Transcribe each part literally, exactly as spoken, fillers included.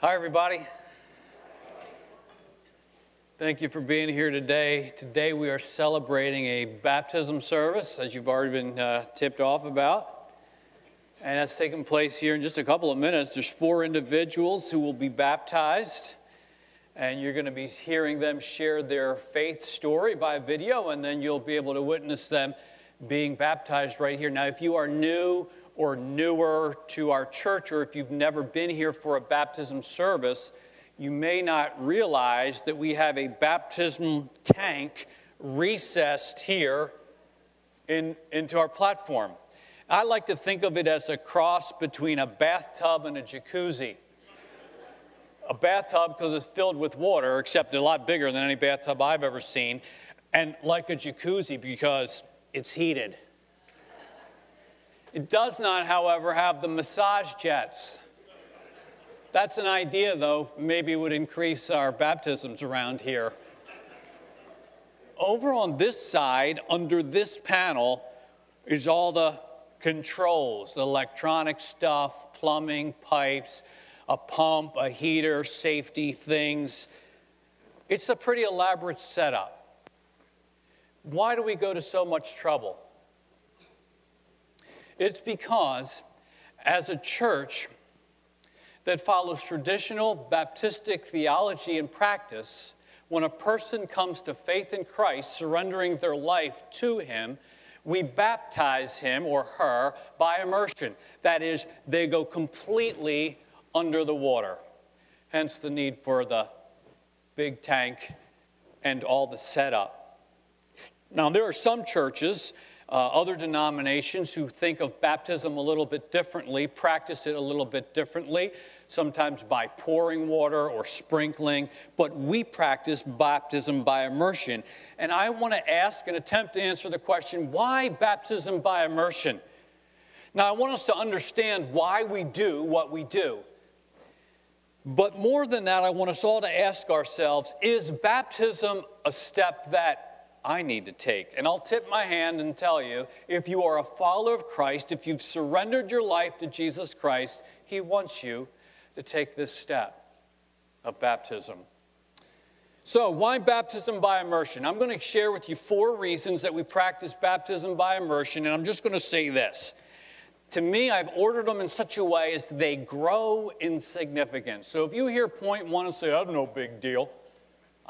Hi, everybody. Thank you for being here today. Today we are celebrating a baptism service, as you've already been uh, tipped off about. And that's taking place here in just a couple of minutes. There's four individuals who will be baptized. And you're going to be hearing them share their faith story by video. And then you'll be able to witness them being baptized right here. Now, if you are new or newer to our church, or if you've never been here for a baptism service, you may not realize that we have a baptism tank recessed here in, into our platform. I like to think of it as a cross between a bathtub and a jacuzzi. A bathtub because it's filled with water, except a lot bigger than any bathtub I've ever seen, and like a jacuzzi because it's heated. It does not, however, have the massage jets. That's an idea, though, maybe would increase our baptisms around here. Over on this side, under this panel, is all the controls, the electronic stuff, plumbing, pipes, a pump, a heater, safety things. It's a pretty elaborate setup. Why do we go to so much trouble? It's because, as a church that follows traditional Baptistic theology and practice, when a person comes to faith in Christ, surrendering their life to him, we baptize him or her by immersion. That is, they go completely under the water. Hence the need for the big tank and all the setup. Now, there are some churches, Uh, other denominations, who think of baptism a little bit differently, practice it a little bit differently, sometimes by pouring water or sprinkling, but we practice baptism by immersion. And I want to ask and attempt to answer the question, why baptism by immersion? Now, I want us to understand why we do what we do. But more than that, I want us all to ask ourselves, is baptism a step that I need to take? And I'll tip my hand and tell you, if you are a follower of Christ, if you've surrendered your life to Jesus Christ, he wants you to take this step of baptism. So why baptism by immersion? I'm going to share with you four reasons that we practice baptism by immersion, and I'm just going to say this. To me, I've ordered them in such a way as they grow in significance. So if you hear point one and say, that's no big deal,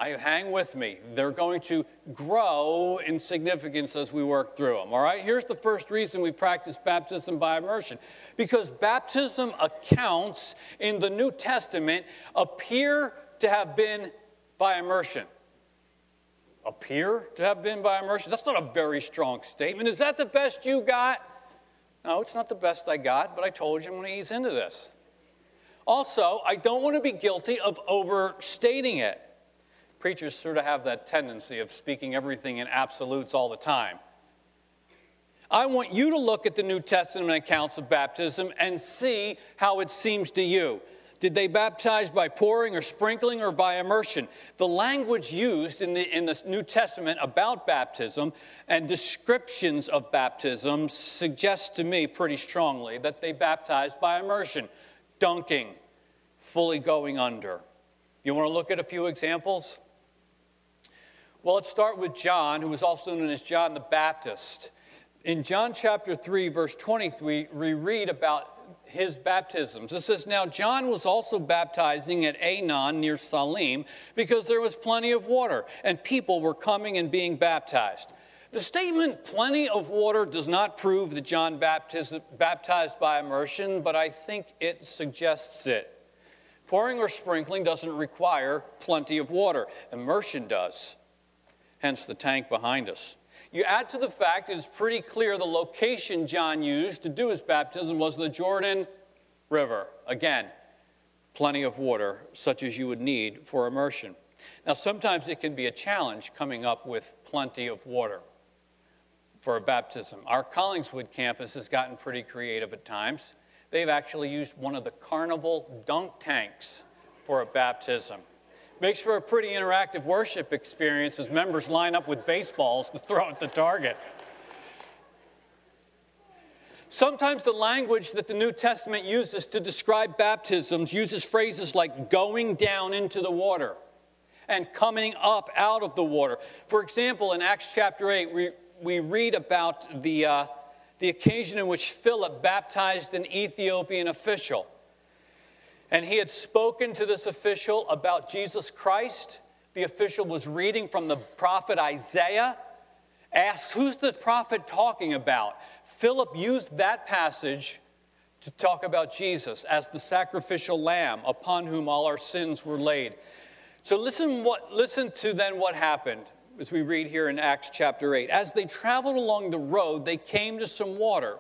I hang with me. They're going to grow in significance as we work through them, all right? Here's the first reason we practice baptism by immersion. Because baptism accounts in the New Testament appear to have been by immersion. Appear to have been by immersion? That's not a very strong statement. Is that the best you got? No, it's not the best I got, but I told you I'm going to ease into this. Also, I don't want to be guilty of overstating it. Preachers sort of have that tendency of speaking everything in absolutes all the time. I want you to look at the New Testament accounts of baptism and see how it seems to you. Did they baptize by pouring or sprinkling or by immersion? The language used in the, in the New Testament about baptism and descriptions of baptism suggest to me pretty strongly that they baptized by immersion, dunking, fully going under. You want to look at a few examples? Well, let's start with John, who was also known as John the Baptist. In John chapter three, verse twenty-three, we read about his baptisms. It says, now John was also baptizing at Aenon near Salim because there was plenty of water, and people were coming and being baptized. The statement, plenty of water, does not prove that John baptized, baptized by immersion, but I think it suggests it. Pouring or sprinkling doesn't require plenty of water. Immersion does, hence the tank behind us. You add to the fact it's pretty clear the location John used to do his baptism was the Jordan River. Again, plenty of water, such as you would need for immersion. Now, sometimes it can be a challenge coming up with plenty of water for a baptism. Our Collingswood campus has gotten pretty creative at times. They've actually used one of the carnival dunk tanks for a baptism. Makes for a pretty interactive worship experience as members line up with baseballs to throw at the target. Sometimes the language that the New Testament uses to describe baptisms uses phrases like going down into the water and coming up out of the water. For example, in Acts chapter eight, we, we read about the, uh, the occasion in which Philip baptized an Ethiopian official. And he had spoken to this official about Jesus Christ. The official was reading from the prophet Isaiah. Asked, who's the prophet talking about? Philip used that passage to talk about Jesus as the sacrificial lamb upon whom all our sins were laid. So listen what listen to then what happened as we read here in Acts chapter eight. As they traveled along the road, they came to some water.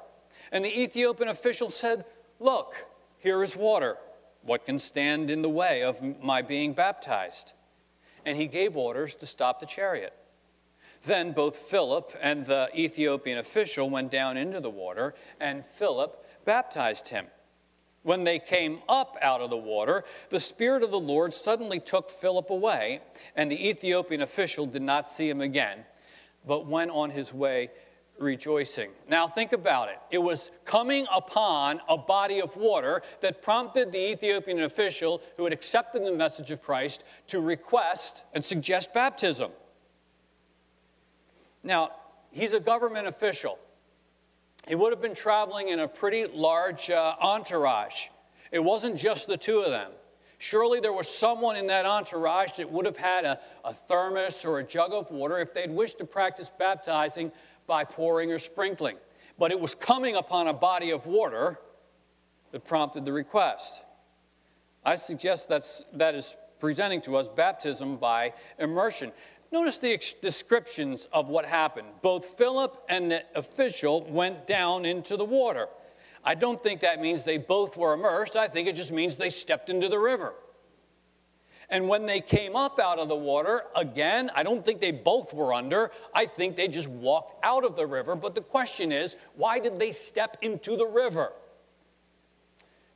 And the Ethiopian official said, look, here is water. What can stand in the way of my being baptized? And he gave orders to stop the chariot. Then both Philip and the Ethiopian official went down into the water, and Philip baptized him. When they came up out of the water, the Spirit of the Lord suddenly took Philip away, and the Ethiopian official did not see him again, but went on his way rejoicing. Now think about it. It was coming upon a body of water that prompted the Ethiopian official who had accepted the message of Christ to request and suggest baptism. Now, he's a government official. He would have been traveling in a pretty large uh, entourage. It wasn't just the two of them. Surely there was someone in that entourage that would have had a, a thermos or a jug of water if they'd wished to practice baptizing by pouring or sprinkling. But it was coming upon a body of water that prompted the request. I suggest that's, that is presenting to us baptism by immersion. Notice the descriptions of what happened. Both Philip and the official went down into the water. I don't think that means they both were immersed. I think it just means they stepped into the river. And when they came up out of the water, again, I don't think they both were under. I think they just walked out of the river. But the question is, why did they step into the river?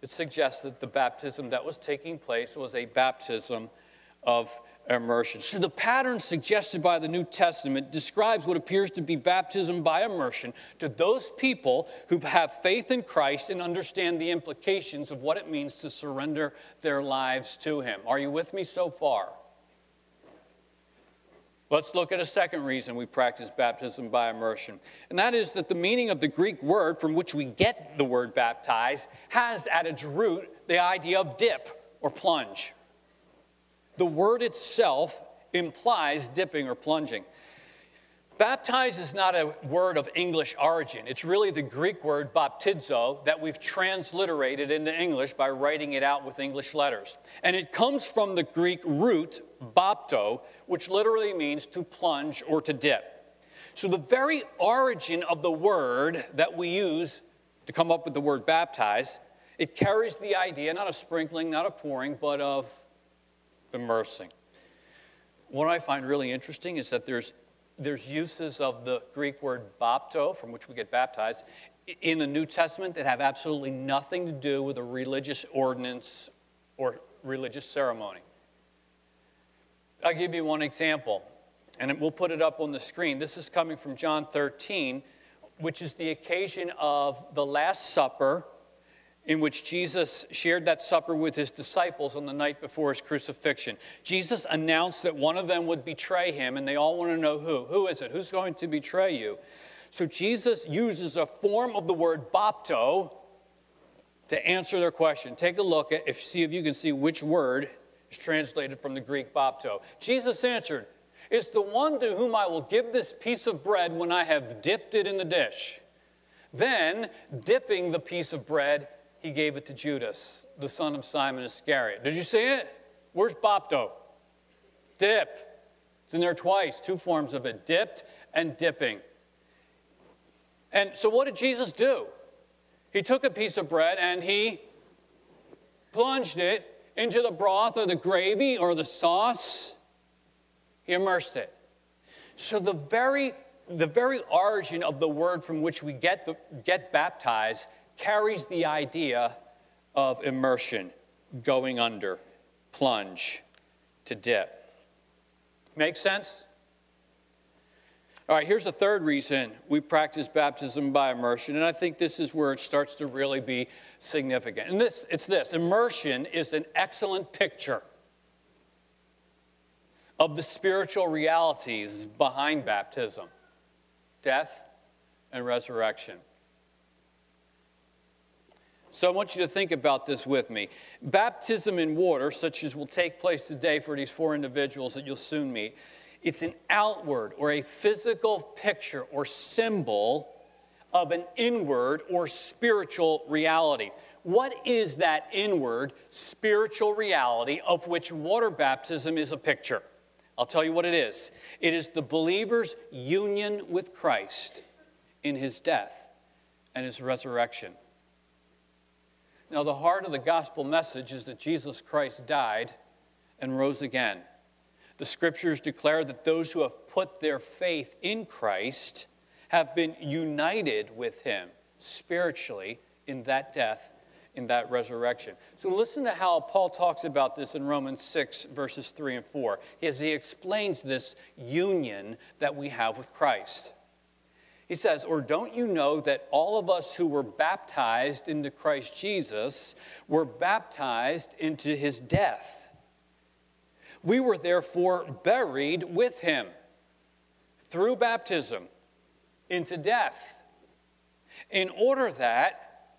It suggests that the baptism that was taking place was a baptism of immersion. So the pattern suggested by the New Testament describes what appears to be baptism by immersion to those people who have faith in Christ and understand the implications of what it means to surrender their lives to him. Are you with me so far? Let's look at a second reason we practice baptism by immersion, and that is that the meaning of the Greek word from which we get the word baptize has at its root the idea of dip or plunge. The word itself implies dipping or plunging. Baptize is not a word of English origin. It's really the Greek word baptizo that we've transliterated into English by writing it out with English letters. And it comes from the Greek root bapto, which literally means to plunge or to dip. So the very origin of the word that we use to come up with the word baptize, it carries the idea not of sprinkling, not of pouring, but of immersing. What I find really interesting is that there's there's uses of the Greek word bapto, from which we get baptized, in the New Testament that have absolutely nothing to do with a religious ordinance or religious ceremony. I'll give you one example, and we'll put it up on the screen. This is coming from John thirteen, which is the occasion of the Last Supper, in which Jesus shared that supper with his disciples on the night before his crucifixion. Jesus announced that one of them would betray him, and they all want to know who. Who is it? Who's going to betray you? So Jesus uses a form of the word bapto to answer their question. Take a look at, if see if you can see which word is translated from the Greek bapto. Jesus answered, "It's the one to whom I will give this piece of bread when I have dipped it in the dish." Then, dipping the piece of bread, he gave it to Judas, the son of Simon Iscariot. Did you see it? Where's bapto? Dip. It's in there twice, two forms of it, dipped and dipping. And so what did Jesus do? He took a piece of bread and he plunged it into the broth or the gravy or the sauce. He immersed it. So the very, the very origin of the word from which we get, the, get baptized carries the idea of immersion, going under, plunge, to dip. Make sense? All right, here's the third reason we practice baptism by immersion, and I think this is where it starts to really be significant. And this, it's this. Immersion is an excellent picture of the spiritual realities behind baptism, death and resurrection. So I want you to think about this with me. Baptism in water, such as will take place today for these four individuals that you'll soon meet, it's an outward or a physical picture or symbol of an inward or spiritual reality. What is that inward spiritual reality of which water baptism is a picture? I'll tell you what it is. It is the believer's union with Christ in his death and his resurrection. Now, the heart of the gospel message is that Jesus Christ died and rose again. The scriptures declare that those who have put their faith in Christ have been united with him spiritually in that death, in that resurrection. So listen to how Paul talks about this in Romans six, verses three and four, as he explains this union that we have with Christ. He says, "Or don't you know that all of us who were baptized into Christ Jesus were baptized into his death? We were therefore buried with him through baptism into death, in order that,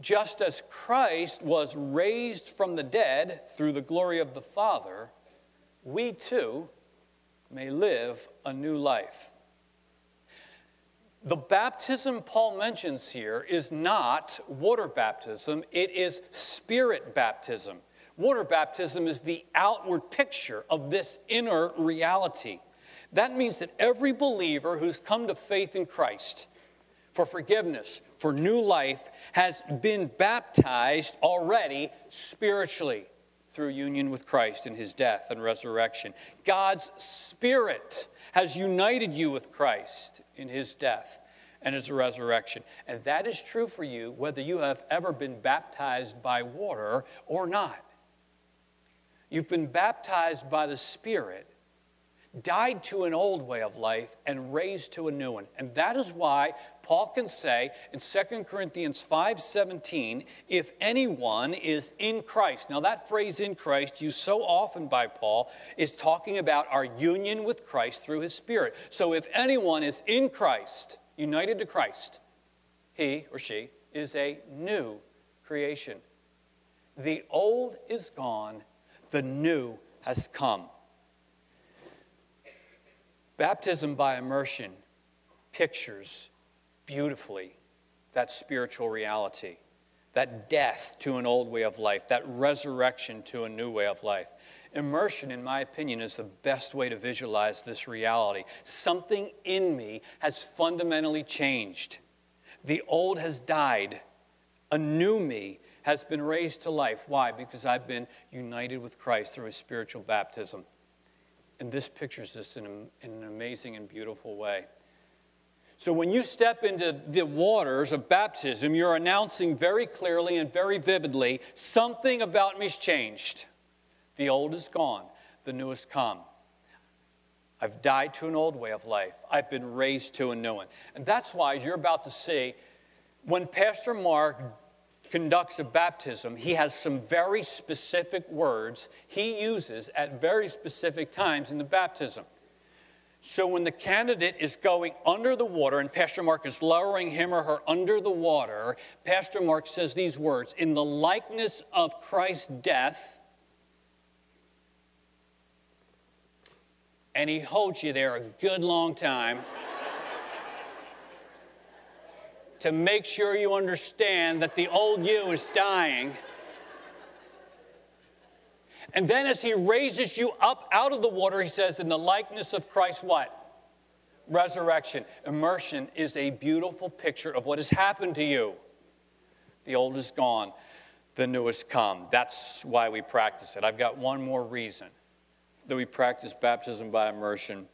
just as Christ was raised from the dead through the glory of the Father, we too may live a new life." The baptism Paul mentions here is not water baptism, it is spirit baptism. Water baptism is the outward picture of this inner reality. That means that every believer who's come to faith in Christ for forgiveness, for new life, has been baptized already spiritually through union with Christ in his death and resurrection. God's Spirit has united you with Christ in his death and his resurrection. And that is true for you whether you have ever been baptized by water or not. You've been baptized by the Spirit, died to an old way of life, and raised to a new one. And that is why Paul can say in Second Corinthians five seventeen, if anyone is in Christ. Now that phrase "in Christ" used so often by Paul is talking about our union with Christ through his Spirit. So if anyone is in Christ, united to Christ, he or she is a new creation. The old is gone. The new has come. Baptism by immersion pictures beautifully that spiritual reality, that death to an old way of life, that resurrection to a new way of life. Immersion, in my opinion, is the best way to visualize this reality. Something in me has fundamentally changed. The old has died. A new me has been raised to life. Why? Because I've been united with Christ through his spiritual baptism. And this pictures this in, a, in an amazing and beautiful way. So when you step into the waters of baptism, you're announcing very clearly and very vividly, something about me's changed. The old is gone. The new has come. I've died to an old way of life. I've been raised to a new one. And that's why you're about to see, when Pastor Mark conducts a baptism, he has some very specific words he uses at very specific times in the baptism. So when the candidate is going under the water and Pastor Mark is lowering him or her under the water, Pastor Mark says these words, "In the likeness of Christ's death," and he holds you there a good long time to make sure you understand that the old you is dying. And then as he raises you up out of the water, he says, "In the likeness of Christ," what? Resurrection. Immersion is a beautiful picture of what has happened to you. The old is gone. The new has come. That's why we practice it. I've got one more reason that we practice baptism by immersion.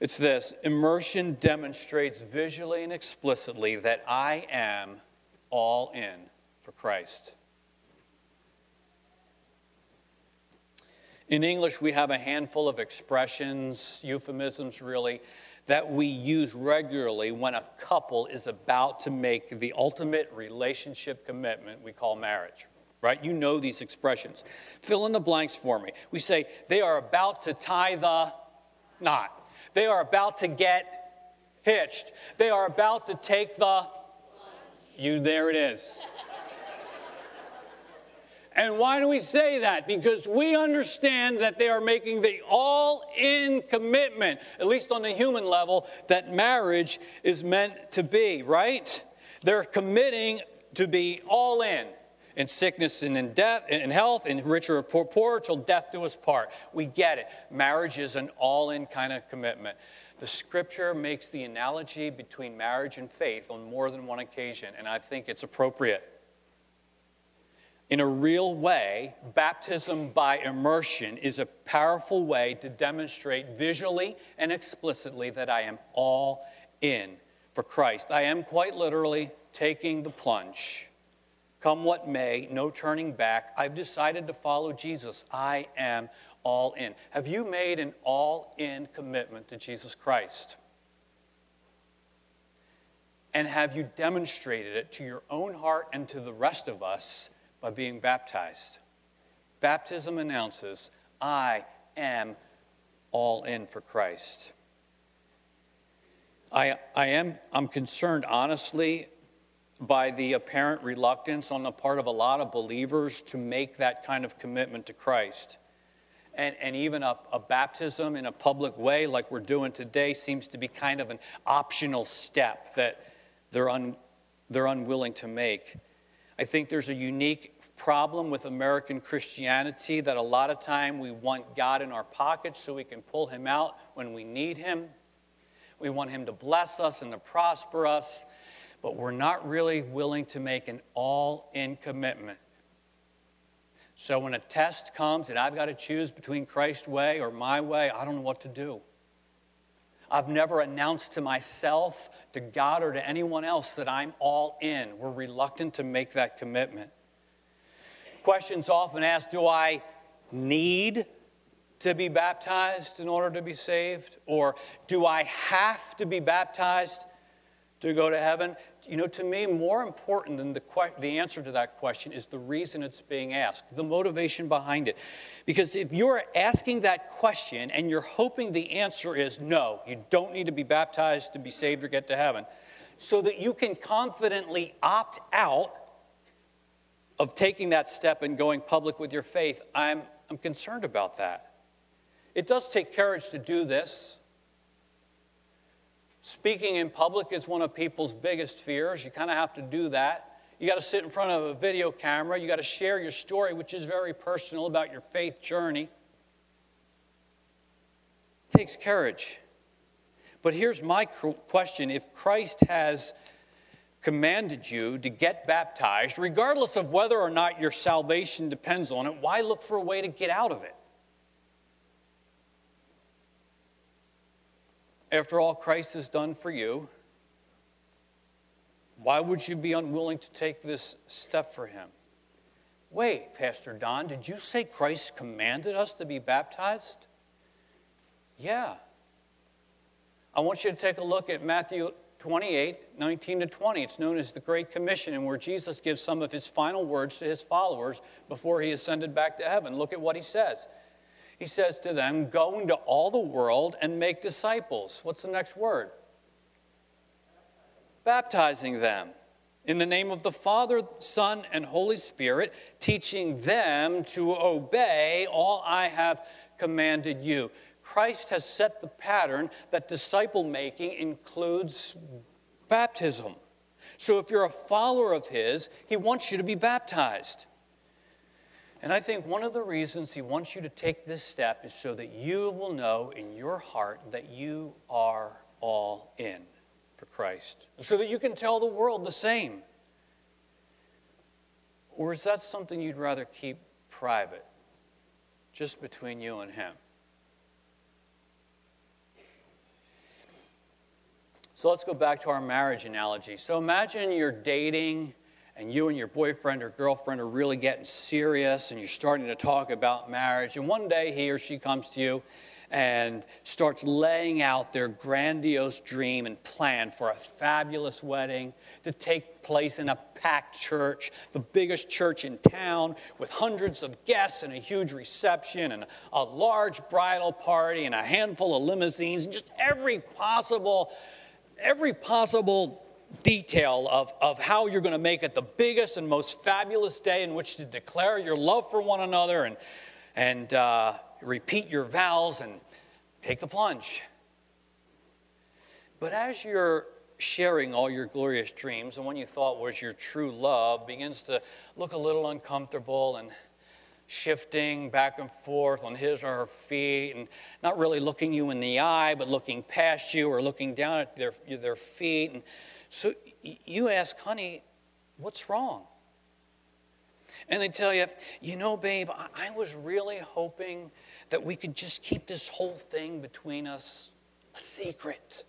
It's this: immersion demonstrates visually and explicitly that I am all in for Christ. In English, we have a handful of expressions, euphemisms really, that we use regularly when a couple is about to make the ultimate relationship commitment we call marriage, right? You know these expressions. Fill in the blanks for me. We say, they are about to tie the knot. They are about to get hitched. They are about to take the... You, there it is. And why do we say that? Because we understand that they are making the all-in commitment, at least on the human level, that marriage is meant to be, right? They're committing to be all in, in sickness and in death, in health, in rich or poor, till death do us part. We get it. Marriage is an all-in kind of commitment. The scripture makes the analogy between marriage and faith on more than one occasion, and I think it's appropriate. In a real way, baptism by immersion is a powerful way to demonstrate visually and explicitly that I am all in for Christ. I am quite literally taking the plunge. Come what may, no turning back. I've decided to follow Jesus. I am all in. Have you made an all-in commitment to Jesus Christ? And have you demonstrated it to your own heart and to the rest of us by being baptized? Baptism announces, I am all in for Christ. I, I am, I'm concerned, honestly, by the apparent reluctance on the part of a lot of believers to make that kind of commitment to Christ. And, and even a, a baptism in a public way like we're doing today seems to be kind of an optional step that they're, un, they're unwilling to make. I think there's a unique problem with American Christianity that a lot of time we want God in our pockets so we can pull him out when we need him. We want him to bless us and to prosper us, but we're not really willing to make an all-in commitment. So when a test comes and I've got to choose between Christ's way or my way, I don't know what to do. I've never announced to myself, to God, or to anyone else that I'm all in. We're reluctant to make that commitment. Questions often asked, do I need to be baptized in order to be saved? Or do I have to be baptized to go to heaven? You know, to me, more important than the, que- the answer to that question is the reason it's being asked, the motivation behind it. Because if you're asking that question and you're hoping the answer is no, you don't need to be baptized to be saved or get to heaven, so that you can confidently opt out of taking that step and going public with your faith, I'm, I'm concerned about that. It does take courage to do this. Speaking in public is one of people's biggest fears. You kind of have to do that. You got to sit in front of a video camera. You got to share your story, which is very personal, about your faith journey. It takes courage. But here's my question. If Christ has commanded you to get baptized, regardless of whether or not your salvation depends on it, why look for a way to get out of it? After all Christ has done for you, why would you be unwilling to take this step for him? Wait, Pastor Don, did you say Christ commanded us to be baptized? Yeah. I want you to take a look at Matthew twenty-eight, nineteen to twenty. It's known as the Great Commission, and where Jesus gives some of his final words to his followers before he ascended back to heaven. Look at what he says. He says to them, go into all the world and make disciples. What's the next word? Baptizing them in the name of the Father, Son, and Holy Spirit, teaching them to obey all I have commanded you. Christ has set the pattern that disciple-making includes baptism. So if you're a follower of his, he wants you to be baptized. And I think one of the reasons he wants you to take this step is so that you will know in your heart that you are all in for Christ, so that you can tell the world the same. Or is that something you'd rather keep private, just between you and him? So let's go back to our marriage analogy. So imagine you're dating, and you and your boyfriend or girlfriend are really getting serious, and you're starting to talk about marriage, and one day he or she comes to you and starts laying out their grandiose dream and plan for a fabulous wedding to take place in a packed church, the biggest church in town, with hundreds of guests and a huge reception and a large bridal party and a handful of limousines and just every possible, every possible detail of, of how you're going to make it the biggest and most fabulous day in which to declare your love for one another and, and uh, repeat your vows and take the plunge. But as you're sharing all your glorious dreams, the one you thought was your true love begins to look a little uncomfortable and shifting back and forth on his or her feet and not really looking you in the eye, but looking past you or looking down at their, their feet. And so you ask, honey, what's wrong? And they tell you, you know, babe, I was really hoping that we could just keep this whole thing between us a secret.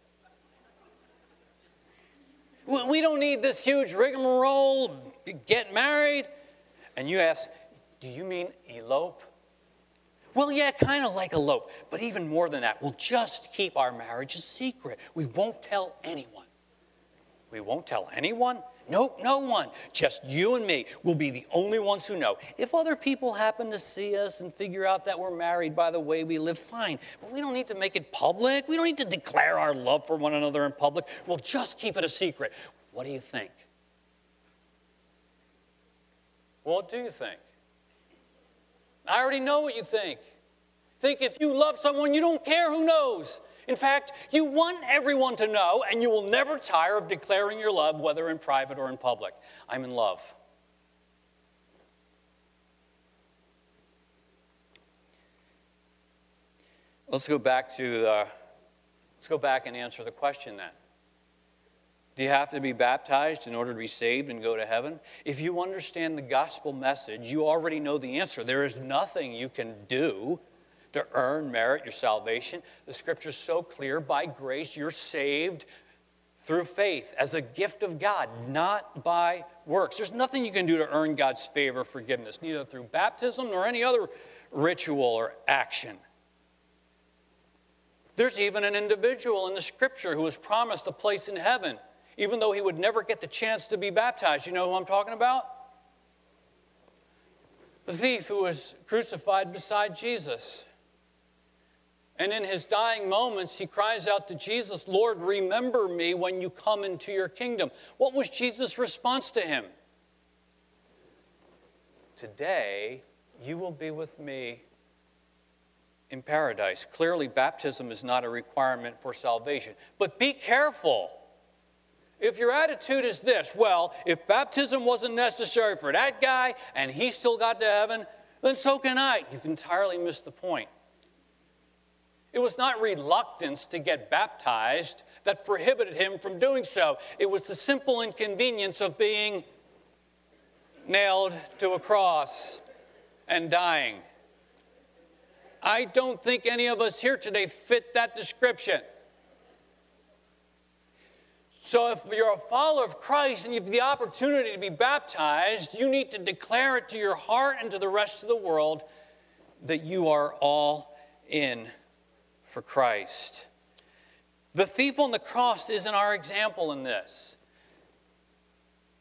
We don't need this huge rigmarole to get married. And you ask, do you mean elope? Well, yeah, kind of like elope, but even more than that. We'll just keep our marriage a secret. We won't tell anyone. We won't tell anyone? Nope, no one. Just you and me will be the only ones who know. If other people happen to see us and figure out that we're married by the way we live, fine. But we don't need to make it public. We don't need to declare our love for one another in public. We'll just keep it a secret. What do you think? What do you think? I already know what you think. Think if you love someone, you don't care who knows. In fact, you want everyone to know, and you will never tire of declaring your love, whether in private or in public. I'm in love. Let's go back to the, let's go back and answer the question then. Do you have to be baptized in order to be saved and go to heaven? If you understand the gospel message, you already know the answer. There is nothing you can do to earn, merit your salvation. The scripture is so clear. By grace, you're saved through faith as a gift of God, not by works. There's nothing you can do to earn God's favor, forgiveness, neither through baptism nor any other ritual or action. There's even an individual in the scripture who was promised a place in heaven, even though he would never get the chance to be baptized. You know who I'm talking about? The thief who was crucified beside Jesus. And in his dying moments, he cries out to Jesus, Lord, remember me when you come into your kingdom. What was Jesus' response to him? Today, you will be with me in paradise. Clearly, baptism is not a requirement for salvation. But be careful. If your attitude is this, well, if baptism wasn't necessary for that guy and he still got to heaven, then so can I. You've entirely missed the point. It was not reluctance to get baptized that prohibited him from doing so. It was the simple inconvenience of being nailed to a cross and dying. I don't think any of us here today fit that description. So if you're a follower of Christ and you have the opportunity to be baptized, you need to declare it to your heart and to the rest of the world that you are all in for Christ. The thief on the cross isn't our example in this.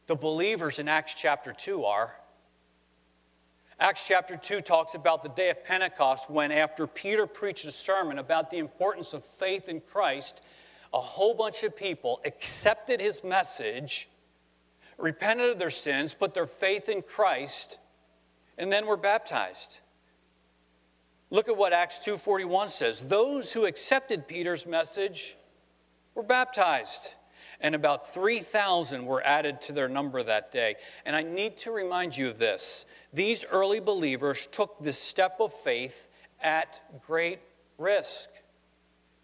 The believers in Acts chapter two are. Acts chapter two talks about the day of Pentecost when, after Peter preached a sermon about the importance of faith in Christ, a whole bunch of people accepted his message, repented of their sins, put their faith in Christ, and then were baptized. Look at what Acts two forty-one says. Those who accepted Peter's message were baptized, and about three thousand were added to their number that day. And I need to remind you of this. These early believers took this step of faith at great risk.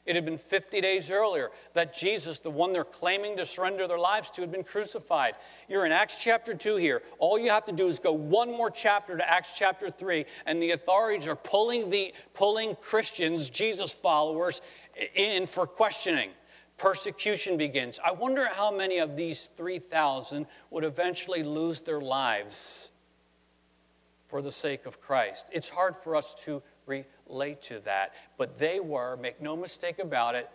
It had been fifty days earlier that Jesus, the one they're claiming to surrender their lives to, had been crucified. You're in Acts chapter two here. All you have to do is go one more chapter to Acts chapter three, and the authorities are pulling the pulling Christians, Jesus followers, in for questioning. Persecution begins. I wonder how many of these three thousand would eventually lose their lives for the sake of Christ. It's hard for us to realize. late to that, but they were, make no mistake about it,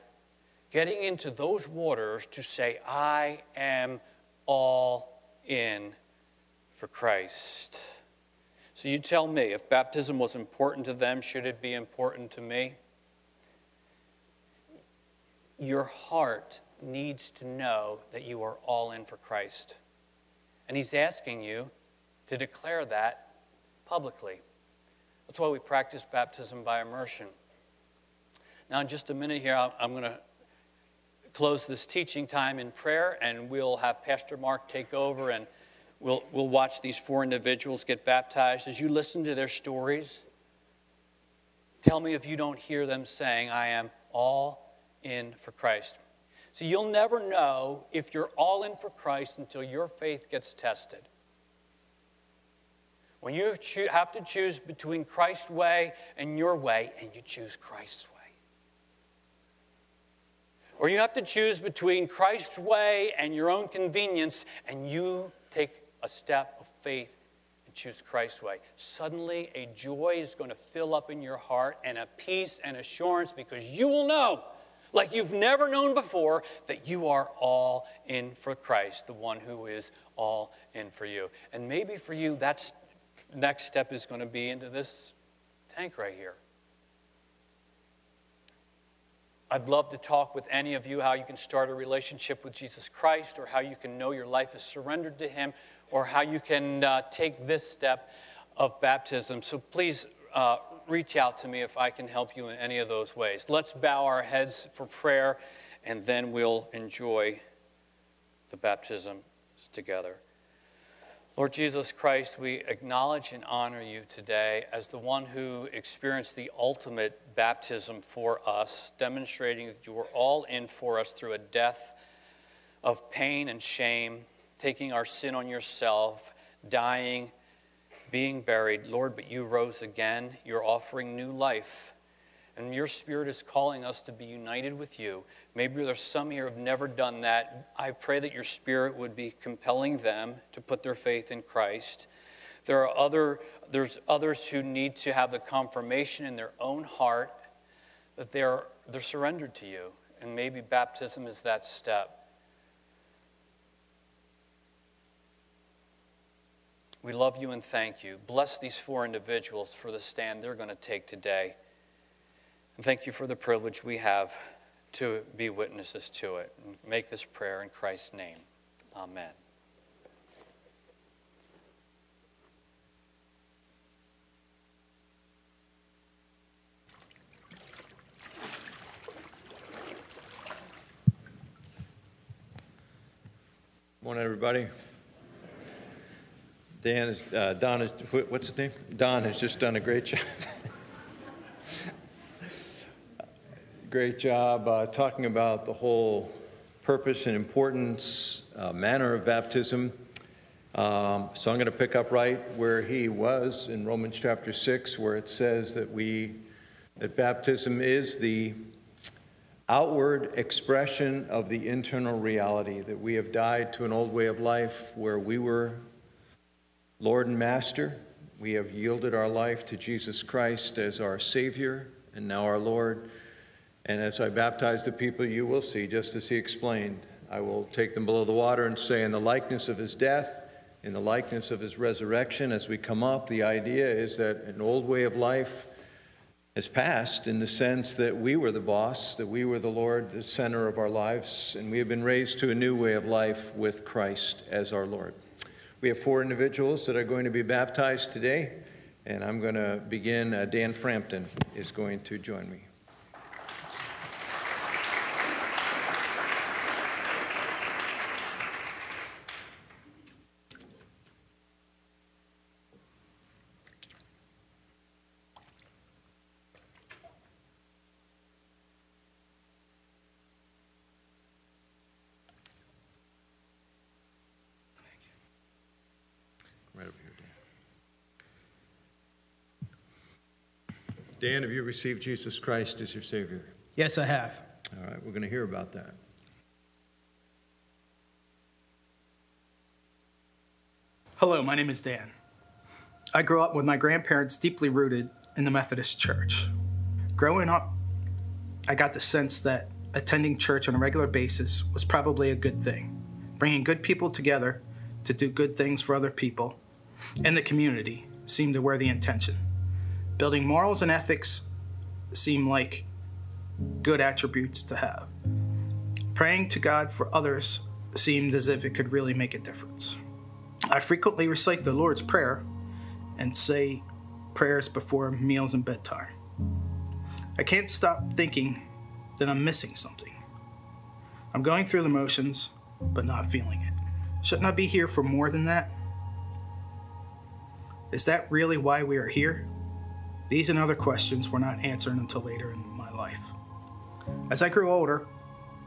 getting into those waters to say, I am all in for Christ. So you tell me, if baptism was important to them, should it be important to me? Your heart needs to know that you are all in for Christ. And he's asking you to declare that publicly. That's why we practice baptism by immersion. Now, in just a minute here, I'm going to close this teaching time in prayer, and we'll have Pastor Mark take over, and we'll, we'll watch these four individuals get baptized. As you listen to their stories, tell me if you don't hear them saying, I am all in for Christ. So you'll never know if you're all in for Christ until your faith gets tested. When you have to choose between Christ's way and your way, and you choose Christ's way. Or you have to choose between Christ's way and your own convenience, and you take a step of faith and choose Christ's way. Suddenly, a joy is going to fill up in your heart, and a peace and assurance, because you will know, like you've never known before, that you are all in for Christ, the one who is all in for you. And maybe for you, that's next step is going to be into this tank right here. I'd love to talk with any of you how you can start a relationship with Jesus Christ, or how you can know your life is surrendered to him, or how you can uh, take this step of baptism. So please uh, reach out to me if I can help you in any of those ways. Let's bow our heads for prayer, and then we'll enjoy the baptism together. Lord Jesus Christ, we acknowledge and honor you today as the one who experienced the ultimate baptism for us, demonstrating that you were all in for us through a death of pain and shame, taking our sin on yourself, dying, being buried. Lord, but you rose again. You're offering new life, and your Spirit is calling us to be united with you. Maybe there's some here who have never done that. I pray that your Spirit would be compelling them to put their faith in Christ. There are other, there's others who need to have the confirmation in their own heart that they're, they're surrendered to you, and maybe baptism is that step. We love you and thank you. Bless these four individuals for the stand they're going to take today. And thank you for the privilege we have to be witnesses to it. And make this prayer in Christ's name. Amen. Morning, everybody. Dan is, uh, Don is, what's his name? Don has just done a great job. Great job uh, talking about the whole purpose and importance, uh, manner of baptism. Um, so I'm going to pick up right where he was in Romans chapter six, where it says that we, that baptism is the outward expression of the internal reality, that we have died to an old way of life where we were Lord and Master. We have yielded our life to Jesus Christ as our Savior and now our Lord. And as I baptize the people, you will see, just as he explained, I will take them below the water and say, in the likeness of his death, in the likeness of his resurrection, as we come up, the idea is that an old way of life has passed, in the sense that we were the boss, that we were the Lord, the center of our lives, and we have been raised to a new way of life with Christ as our Lord. We have four individuals that are going to be baptized today, and I'm going to begin. Uh, Dan Frampton is going to join me. Dan, have you received Jesus Christ as your Savior? Yes, I have. All right, we're going to hear about that. Hello, my name is Dan. I grew up with my grandparents deeply rooted in the Methodist Church. Growing up, I got the sense that attending church on a regular basis was probably a good thing, bringing good people together to do good things for other people, and the community seemed a worthy intention. Building morals and ethics seemed like good attributes to have. Praying to God for others seemed as if it could really make a difference. I frequently recite the Lord's Prayer and say prayers before meals and bedtime. I can't stop thinking that I'm missing something. I'm going through the motions, but not feeling it. Shouldn't I be here for more than that? Is that really why we are here? These and other questions were not answered until later in my life. As I grew older,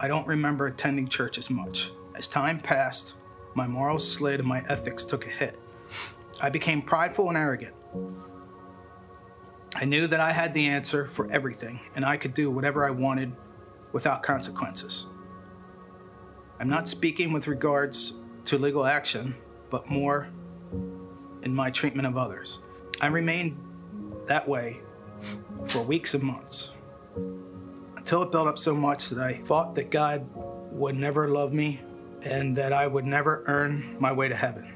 I don't remember attending church as much. As time passed, my morals slid and my ethics took a hit. I became prideful and arrogant. I knew that I had the answer for everything, and I could do whatever I wanted without consequences. I'm not speaking with regards to legal action, but more in my treatment of others. I remained that way for weeks and months, until it built up so much that I thought that God would never love me and that I would never earn my way to heaven.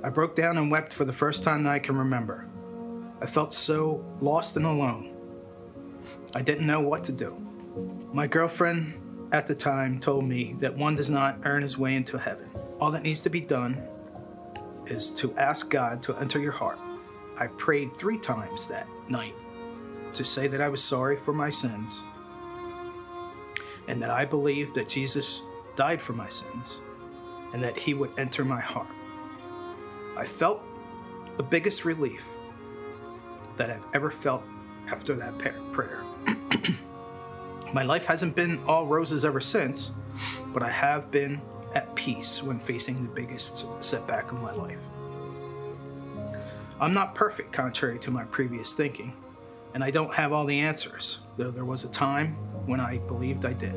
I broke down and wept for the first time that I can remember. I felt so lost and alone. I didn't know what to do. My girlfriend at the time told me that one does not earn his way into heaven. All that needs to be done is to ask God to enter your heart. I prayed three times that night to say that I was sorry for my sins and that I believed that Jesus died for my sins and that he would enter my heart. I felt the biggest relief that I've ever felt after that prayer. My life hasn't been all roses ever since, but I have been at peace when facing the biggest setback of my life. I'm not perfect, contrary to my previous thinking, and I don't have all the answers, though there was a time when I believed I did.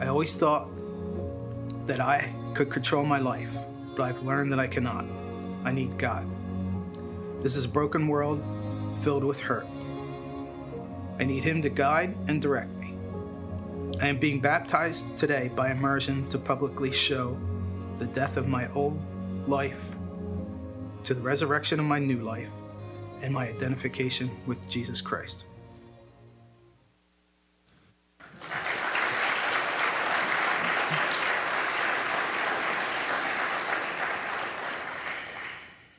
I always thought that I could control my life, but I've learned that I cannot. I need God. This is a broken world filled with hurt. I need him to guide and direct me. I am being baptized today by immersion to publicly show the death of my old life to the resurrection of my new life and my identification with Jesus Christ.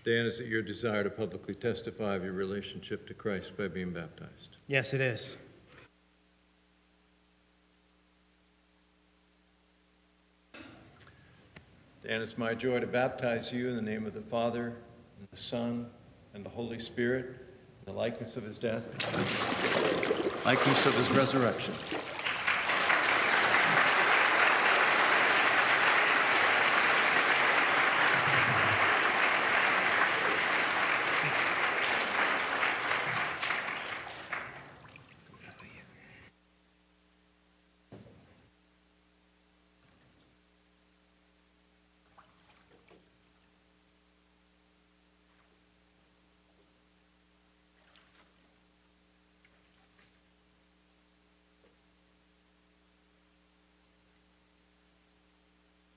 Dan, is it your desire to publicly testify of your relationship to Christ by being baptized? Yes, it is. Dan, it's my joy to baptize you in the name of the Father, and the Son, and the Holy Spirit, in the likeness of his death, likeness of his resurrection.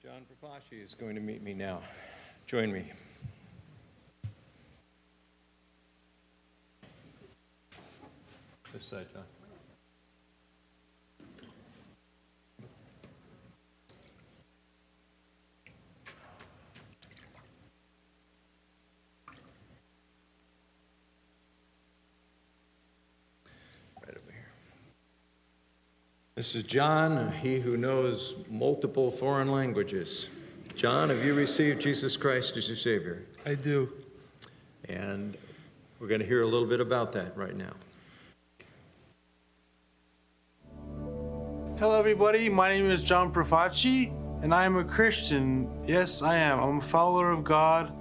John Profaci is going to meet me now. Join me. This side, John. This is John, he who knows multiple foreign languages. John, have you received Jesus Christ as your Savior? I do. And we're going to hear a little bit about that right now. Hello, everybody. My name is John Profaci, and I am a Christian. Yes, I am. I'm a follower of God.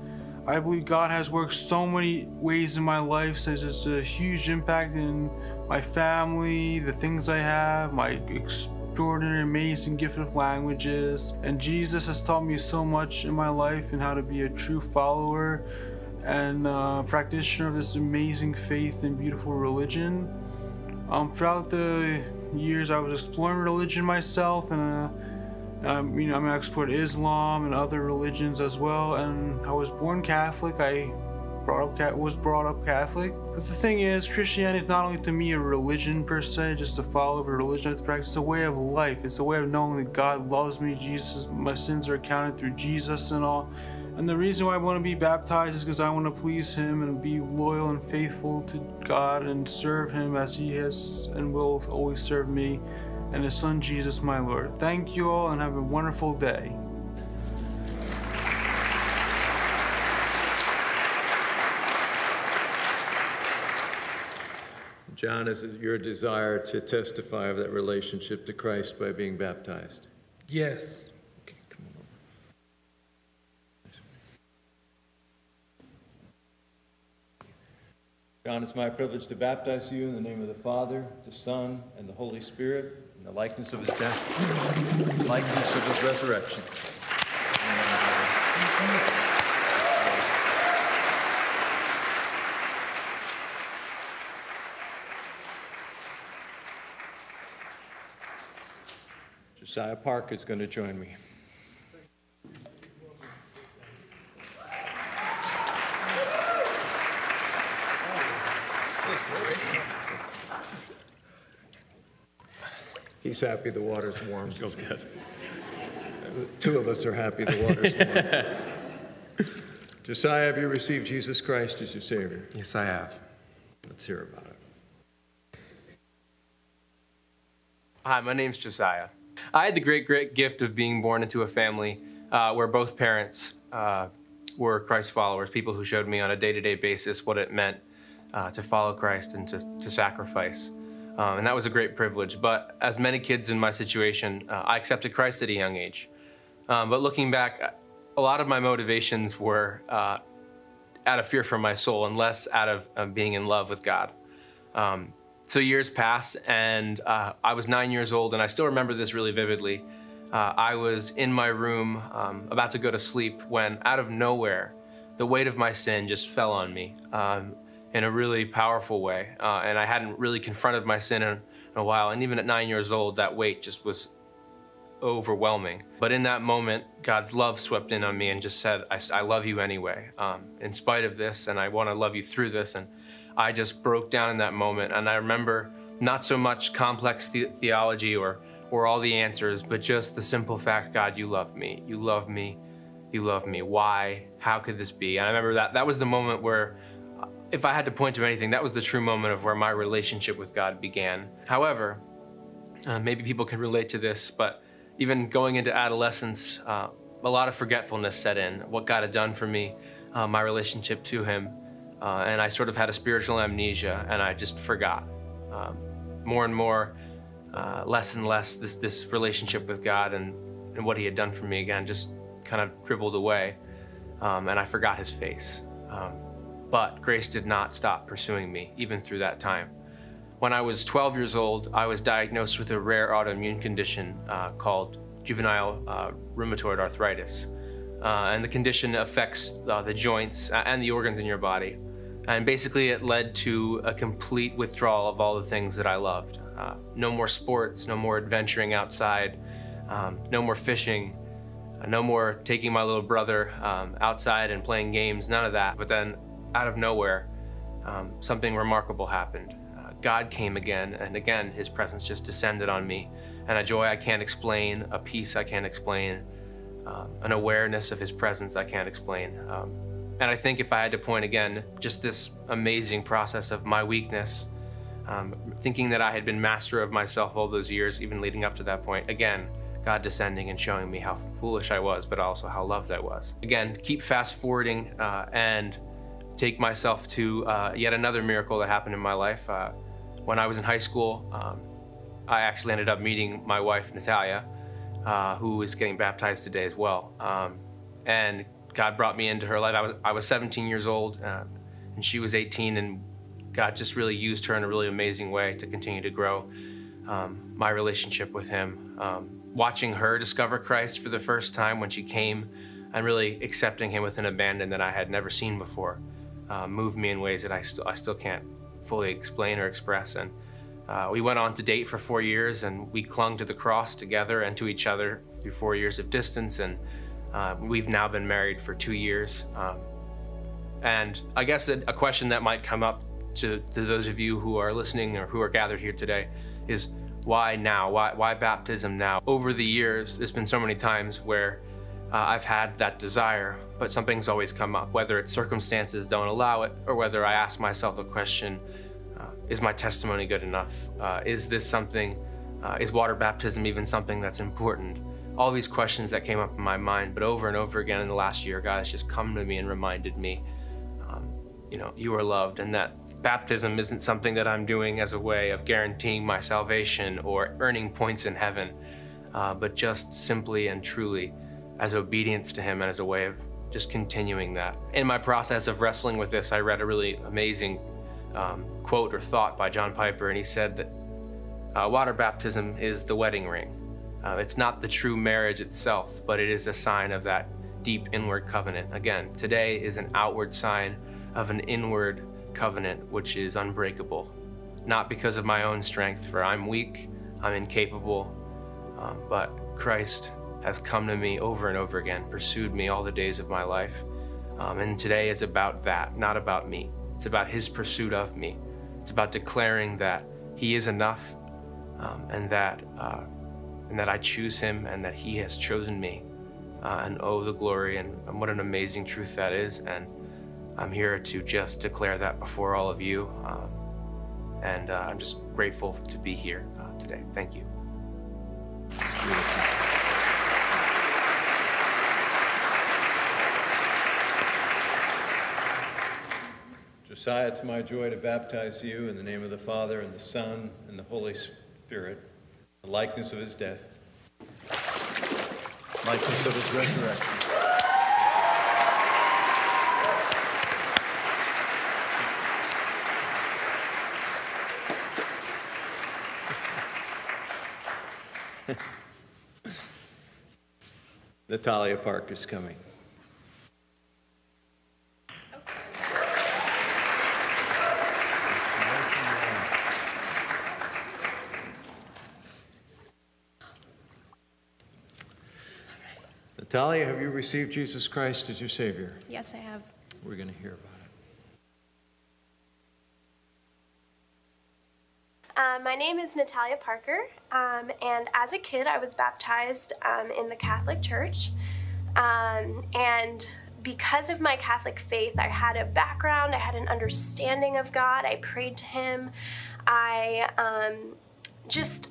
I believe God has worked so many ways in my life, such as a huge impact in my family, the things I have, my extraordinary, amazing gift of languages. And Jesus has taught me so much in my life and how to be a true follower and uh, practitioner of this amazing faith and beautiful religion. Um, throughout the years, I was exploring religion myself, and uh, um, you know, I, mean, I explored Islam and other religions as well. And I was born Catholic. I brought up, was brought up Catholic. But the thing is, Christianity is not only to me a religion per se, just to follow a religion I have to practice. It's a way of life. It's a way of knowing that God loves me. Jesus, my sins are accounted through Jesus and all. And the reason why I want to be baptized is because I want to please Him and be loyal and faithful to God and serve Him as He has and will always serve me and His Son, Jesus, my Lord. Thank you all and have a wonderful day. John, is it your desire to testify of that relationship to Christ by being baptized? Yes. John, it's my privilege to baptize you in the name of the Father, the Son, and the Holy Spirit, in the likeness of His death, likeness of His resurrection. Josiah Park is going to join me. He's happy the water's warm. Feels good. The two of us are happy the water's warm. Josiah, have you received Jesus Christ as your Savior? Yes, I have. Let's hear about it. Hi, my name's Josiah. I had the great, great gift of being born into a family uh, where both parents uh, were Christ followers, people who showed me on a day-to-day basis what it meant uh, to follow Christ and to, to sacrifice. Um, and that was a great privilege. But as many kids in my situation, uh, I accepted Christ at a young age. Um, but looking back, a lot of my motivations were uh, out of fear for my soul and less out of uh, being in love with God. Um, so years pass, and uh, I was nine years old, and I still remember this really vividly. Uh, I was in my room um, about to go to sleep when, out of nowhere, the weight of my sin just fell on me. Um, in a really powerful way. Uh, and I hadn't really confronted my sin in, in a while. And even at nine years old, that weight just was overwhelming. But in that moment, God's love swept in on me and just said, I, I love you anyway, um, in spite of this, and I wanna love you through this. And I just broke down in that moment. And I remember not so much complex the theology or, or all the answers, but just the simple fact, God, you love me, you love me, you love me. Why, how could this be? And I remember that, that was the moment where if I had to point to anything, that was the true moment of where my relationship with God began. However, uh, maybe people can relate to this, but even going into adolescence, uh, a lot of forgetfulness set in. What God had done for me, uh, my relationship to Him, uh, and I sort of had a spiritual amnesia, and I just forgot. Um, more and more, uh, less and less, this, this relationship with God and, and what He had done for me, again, just kind of dribbled away, um, and I forgot His face. Um, But grace did not stop pursuing me, even through that time. When I was twelve years old, I was diagnosed with a rare autoimmune condition uh, called juvenile uh, rheumatoid arthritis. Uh, and the condition affects uh, the joints and the organs in your body. And basically it led to a complete withdrawal of all the things that I loved. Uh, no more sports, no more adventuring outside, um, no more fishing, uh, no more taking my little brother um, outside and playing games, none of that. But then, out of nowhere, um, something remarkable happened. Uh, God came again, and again, His presence just descended on me, and a joy I can't explain, a peace I can't explain, uh, an awareness of His presence I can't explain. Um, and I think if I had to point again, just this amazing process of my weakness, um, thinking that I had been master of myself all those years, even leading up to that point, again, God descending and showing me how foolish I was, but also how loved I was. Again, keep fast forwarding uh, and take myself to uh, yet another miracle that happened in my life. Uh, when I was in high school, um, I actually ended up meeting my wife, Natalia, uh, who is getting baptized today as well. Um, and God brought me into her life. I was, I was seventeen years old, uh, and she was eighteen, and God just really used her in a really amazing way to continue to grow um, my relationship with Him. Um, watching her discover Christ for the first time when she came, and really accepting Him with an abandon that I had never seen before. uh, moved me in ways that I still I still can't fully explain or express. And uh, we went on to date for four years, and we clung to the cross together and to each other through four years of distance. And uh, we've now been married for two years. Um, and I guess a, a question that might come up to, to those of you who are listening or who are gathered here today is, why now? Why, why baptism now? Over the years, there's been so many times where uh, I've had that desire, but something's always come up, whether it's circumstances don't allow it, or whether I ask myself the question, uh, is my testimony good enough? Uh, is this something, uh, is water baptism even something that's important? All these questions that came up in my mind, but over and over again in the last year, God has just come to me and reminded me, um, you know, you are loved, and that baptism isn't something that I'm doing as a way of guaranteeing my salvation or earning points in heaven, uh, but just simply and truly as obedience to Him and as a way of just continuing that. In my process of wrestling with this, I read a really amazing um, quote or thought by John Piper, and he said that uh, water baptism is the wedding ring. Uh, it's not the true marriage itself, but it is a sign of that deep inward covenant. Again, today is an outward sign of an inward covenant, which is unbreakable, not because of my own strength, for I'm weak, I'm incapable, um, but Christ has come to me over and over again, pursued me all the days of my life, um, and today is about that, not about me. It's about His pursuit of me. It's about declaring that He is enough, um, and that uh, and that I choose Him, and that He has chosen me, uh, and oh, the glory, and, and what an amazing truth that is. And I'm here to just declare that before all of you, um, and uh, I'm just grateful to be here uh, today. Thank you. Josiah, it's my joy to baptize you in the name of the Father, and the Son, and the Holy Spirit, the likeness of His death, likeness of His resurrection. Natalia Park is coming. Okay. Natalia, have you received Jesus Christ as your Savior? Yes, I have. We're going to hear about Uh, my name is Natalia Parker, um, and as a kid I was baptized um, in the Catholic Church, um, and because of my Catholic faith I had a background, I had an understanding of God, I prayed to Him, I um, just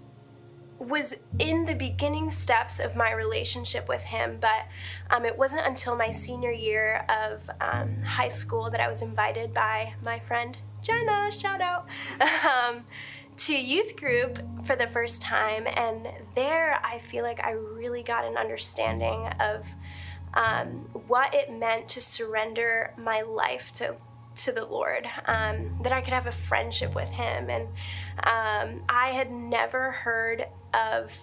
was in the beginning steps of my relationship with Him, but um, it wasn't until my senior year of um, high school that I was invited by my friend Jenna, shout out, um, to youth group for the first time, and there I feel like I really got an understanding of um, what it meant to surrender my life to to the Lord, um, that I could have a friendship with Him, and um, I had never heard of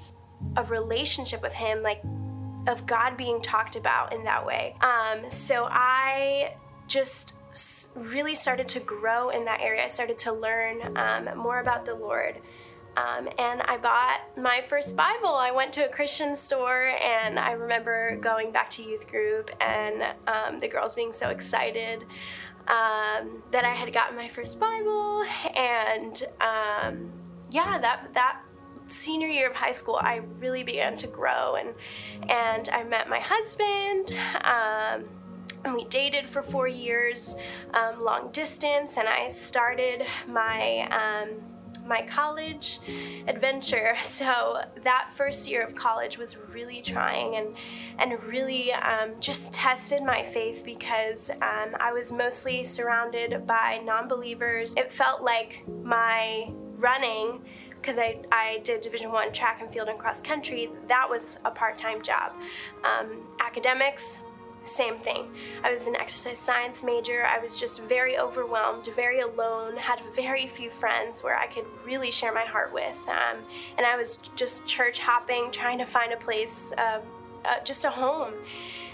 a relationship with Him, like of God being talked about in that way. Um, so I just really started to grow in that area. I started to learn um, more about the Lord, um, and I bought my first Bible. I went to a Christian store, and I remember going back to youth group and um, the girls being so excited um, that I had gotten my first Bible, and um, yeah, that that senior year of high school I really began to grow, and and I met my husband. Um, And we dated for four years, um, long distance, and I started my um, my college adventure. So that first year of college was really trying, and and really um, just tested my faith, because um, I was mostly surrounded by non-believers. It felt like my running, because I, I did Division I track and field and cross country, that was a part-time job. Um, academics, same thing. I was an exercise science major. I was just very overwhelmed, very alone, had very few friends where I could really share my heart with. Um, and I was just church hopping, trying to find a place, uh, uh, just a home.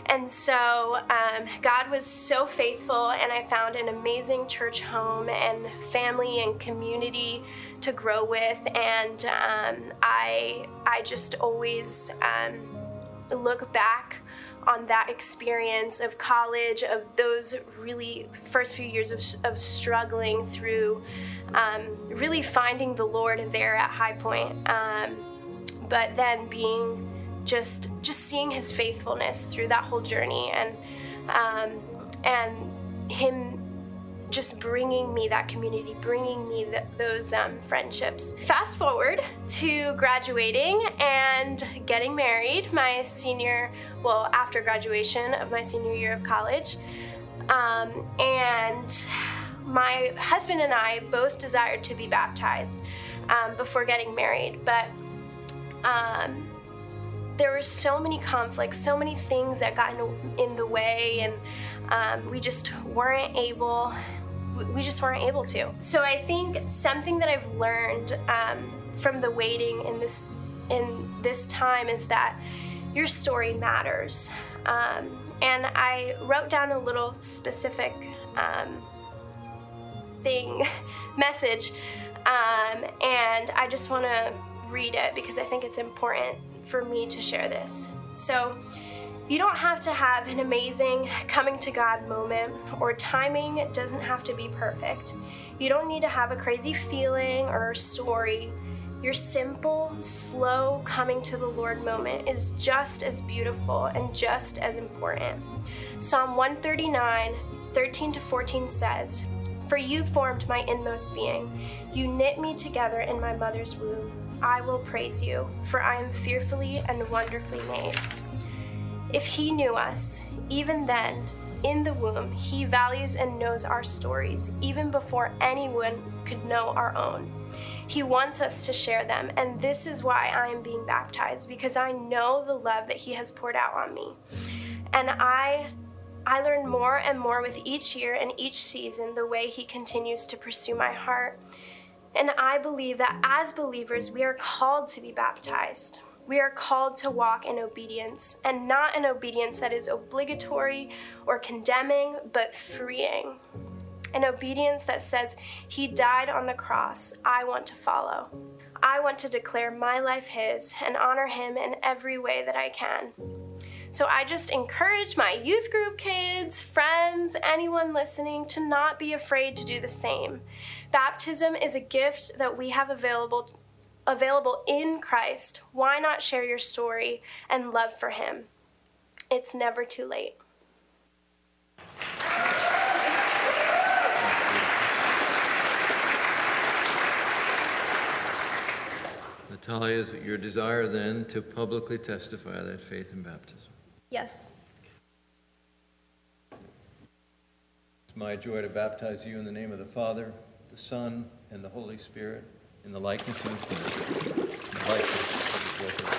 And so um, God was so faithful, and I found an amazing church home and family and community to grow with. And um, I, I just always um, look back on that experience of college, of those really first few years of, of struggling through um, really finding the Lord there at High Point, um, but then being just just seeing His faithfulness through that whole journey, and um, and Him just bringing me that community, bringing me the, those um, friendships. Fast forward to graduating and getting married my senior, well, after graduation of my senior year of college. Um, and my husband and I both desired to be baptized um, before getting married, but um, there were so many conflicts, so many things that got in, in the way, and um, we just weren't able, we just weren't able to. So I think something that I've learned um, from the waiting in this, in this time is that your story matters. Um, and I wrote down a little specific um, thing, message, um, and I just want to read it because I think it's important for me to share this. So, you don't have to have an amazing coming to God moment, or timing. It doesn't have to be perfect. You don't need to have a crazy feeling or a story. Your simple, slow coming to the Lord moment is just as beautiful and just as important. Psalm one thirty-nine, thirteen to fourteen says, "For you formed my inmost being. You knit me together in my mother's womb. I will praise you, for I am fearfully and wonderfully made." If He knew us, even then, in the womb, He values and knows our stories, even before anyone could know our own. He wants us to share them, and this is why I am being baptized, because I know the love that He has poured out on me. And I I learn more and more with each year and each season the way He continues to pursue my heart. And I believe that as believers, we are called to be baptized. We are called to walk in obedience, and not an obedience that is obligatory or condemning, but freeing. An obedience that says, He died on the cross, I want to follow. I want to declare my life His and honor Him in every way that I can. So I just encourage my youth group kids, friends, anyone listening to not be afraid to do the same. Baptism is a gift that we have available, available in Christ. Why not share your story and love for Him? It's never too late. Natalia, is it your desire then to publicly testify that faith in baptism? Yes. It's my joy to baptize you in the name of the Father, the Son, and the Holy Spirit, in the likeness of His Son, in the likeness of His Son.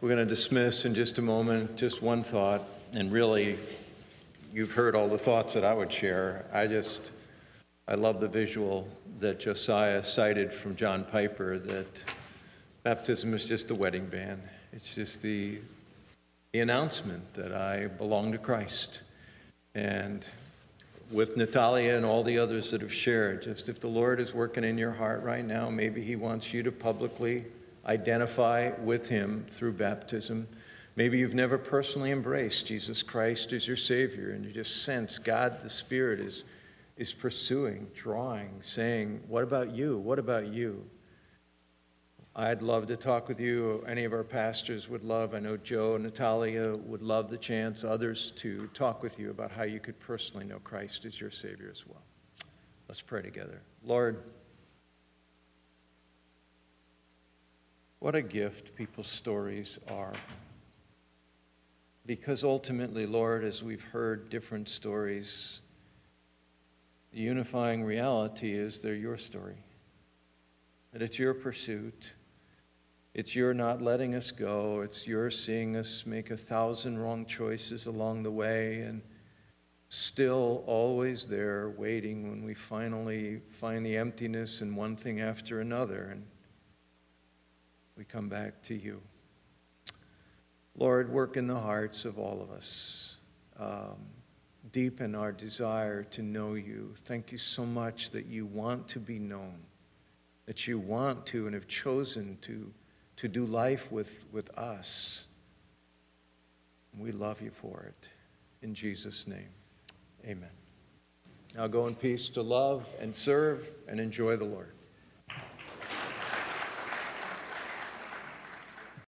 We're going to dismiss in just a moment, just one thought, and really, you've heard all the thoughts that I would share. I just, I love the visual that Josiah cited from John Piper, that baptism is just the wedding band. It's just the, the announcement that I belong to Christ. And with Natalia and all the others that have shared, just if the Lord is working in your heart right now, maybe He wants you to publicly identify with Him through baptism. Maybe you've never personally embraced Jesus Christ as your Savior, and you just sense God the Spirit is, is pursuing, drawing, saying, what about you? What about you? I'd love to talk with you. Any of our pastors would love, I know Joe and Natalia would love the chance, others, to talk with you about how you could personally know Christ as your Savior as well. Let's pray together. Lord, what a gift people's stories are. Because ultimately, Lord, as we've heard different stories, the unifying reality is they're your story. That it's your pursuit. It's your not letting us go. It's your seeing us make a thousand wrong choices along the way and still always there waiting when we finally find the emptiness in one thing after another, and we come back to you. Lord, work in the hearts of all of us. Um, deepen our desire to know you. Thank you so much that you want to be known, that you want to and have chosen to, to do life with, with us. We love you for it. In Jesus' name, amen. Now go in peace to love and serve and enjoy the Lord.